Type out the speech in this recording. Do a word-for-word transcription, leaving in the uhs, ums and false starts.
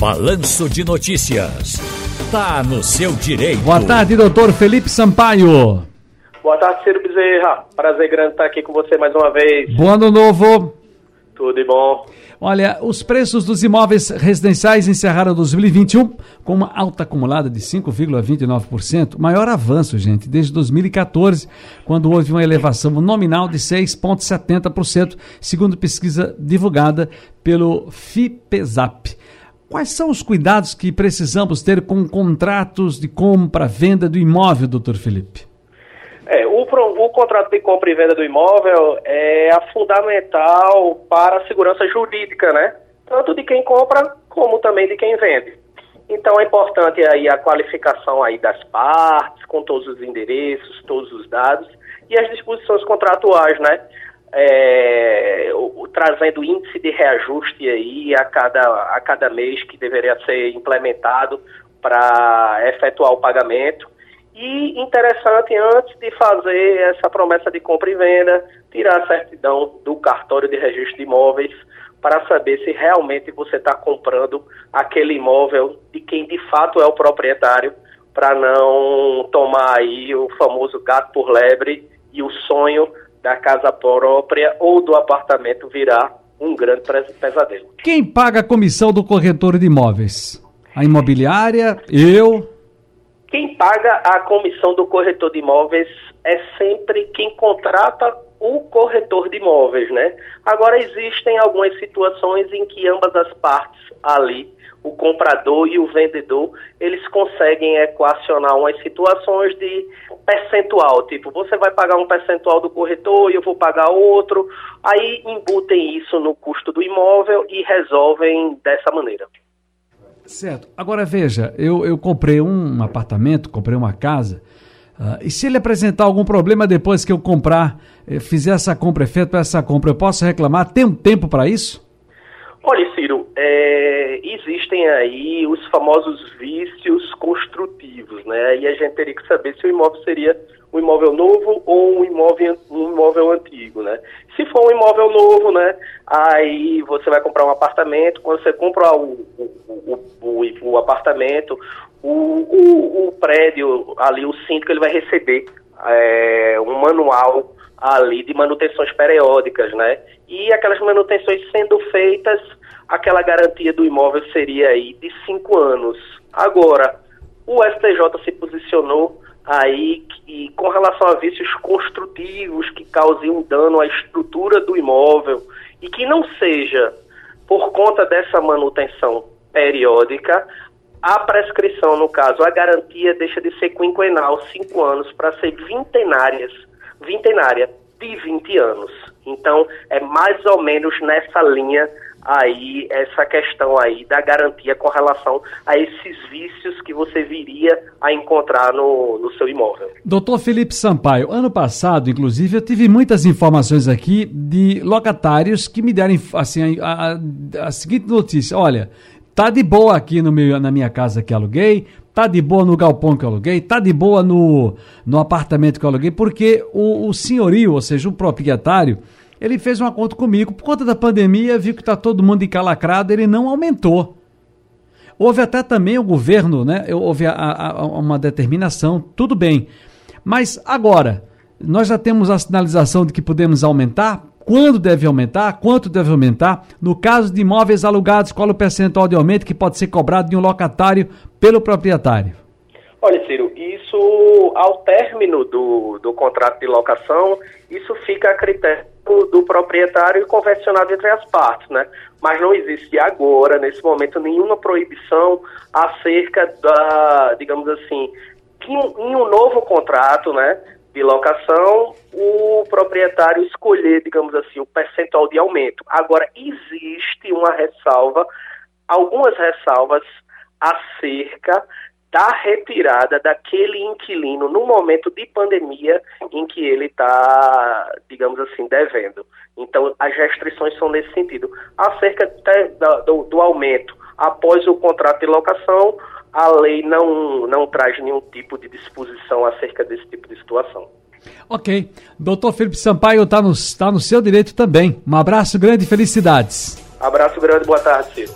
Balanço de Notícias. Tá no seu direito. Boa tarde, doutor Felipe Sampaio. Boa tarde, Ciro Bezerra. Prazer grande estar aqui com você mais uma vez. Bom ano novo. Tudo bom. Olha, os preços dos imóveis residenciais encerraram dois mil e vinte e um com uma alta acumulada de cinco vírgula vinte e nove por cento, maior avanço, gente, desde dois mil e quatorze, quando houve uma elevação nominal de seis vírgula setenta por cento, segundo pesquisa divulgada pelo FipeZap. Quais são os cuidados que precisamos ter com contratos de compra, venda do imóvel, doutor Felipe? É, o, o contrato de compra e venda do imóvel é a fundamental para a segurança jurídica, né? Tanto de quem compra, como também de quem vende. Então é importante aí a qualificação aí das partes, com todos os endereços, todos os dados e as disposições contratuais, né? É, o, o, trazendo índice de reajuste aí a cada, a cada mês que deveria ser implementado para efetuar o pagamento. E interessante, antes de fazer essa promessa de compra e venda, tirar a certidão do cartório de registro de imóveis para saber se realmente você está comprando aquele imóvel de quem de fato é o proprietário, para não tomar aí o famoso gato por lebre e o sonho da casa própria ou do apartamento virar um grande pesadelo. Quem paga a comissão do corretor de imóveis? A imobiliária? Eu... Quem paga a comissão do corretor de imóveis é sempre quem contrata o corretor de imóveis, né? Agora, existem algumas situações em que ambas as partes ali, o comprador e o vendedor, eles conseguem equacionar umas situações de percentual, tipo, você vai pagar um percentual do corretor e eu vou pagar outro, aí embutem isso no custo do imóvel e resolvem dessa maneira. Certo. Agora veja, eu, eu comprei um apartamento, comprei uma casa, uh, e se ele apresentar algum problema depois que eu comprar, eu fizer essa compra, efetuar essa compra, eu posso reclamar? Tem um tempo para isso? Olha, Ciro, é, existem aí os famosos vícios construtivos, né? E a gente teria que saber se o imóvel seria um imóvel novo ou um imóvel, um imóvel antigo, né? Se for um imóvel novo, né? Aí você vai comprar um apartamento, quando você compra o, o, o, o, o apartamento, o, o, o prédio ali, o síndico, ele vai receber é, um manual ali de manutenções periódicas, né? E aquelas manutenções sendo feitas, aquela garantia do imóvel seria aí de cinco anos. Agora, o S T J se posicionou aí que, com relação a vícios construtivos que causem um dano à estrutura do imóvel e que não seja por conta dessa manutenção periódica, a prescrição, no caso, a garantia deixa de ser quinquenal, cinco anos, para ser vintenárias. Vintenária de vinte anos. Então, é mais ou menos nessa linha aí, essa questão aí da garantia com relação a esses vícios que você viria a encontrar no, no seu imóvel. Doutor Felipe Sampaio, ano passado, inclusive, eu tive muitas informações aqui de locatários que me deram assim, a, a, a seguinte notícia: olha, tá de boa aqui no meu, na minha casa que aluguei, tá de boa no galpão que eu aluguei, tá de boa no, no apartamento que eu aluguei, porque o, o senhorio, ou seja, o proprietário, ele fez um acordo comigo. Por conta da pandemia, viu que tá todo mundo encalacrado, ele não aumentou. Houve até também o governo, né? Houve a, a, a uma determinação, tudo bem. Mas agora, nós já temos a sinalização de que podemos aumentar. Quando deve aumentar? Quanto deve aumentar? No caso de imóveis alugados, qual o percentual de aumento que pode ser cobrado de um locatário pelo proprietário? Olha, Ciro, isso ao término do, do contrato de locação, isso fica a critério do, do proprietário e convencionado entre as partes, né? Mas não existe agora, nesse momento, nenhuma proibição acerca da, digamos assim, que em um novo contrato, né, de locação, o proprietário escolher, digamos assim, o percentual de aumento. Agora, existe uma ressalva, algumas ressalvas acerca da retirada daquele inquilino no momento de pandemia em que ele está, digamos assim, devendo. Então, as restrições são nesse sentido. Acerca de, do, do aumento após o contrato de locação, a lei não, não traz nenhum tipo de disposição acerca desse tipo de situação. Ok. Doutor Felipe Sampaio, está no, tá no seu direito também. Um abraço grande e felicidades. Abraço grande, boa tarde, Ciro.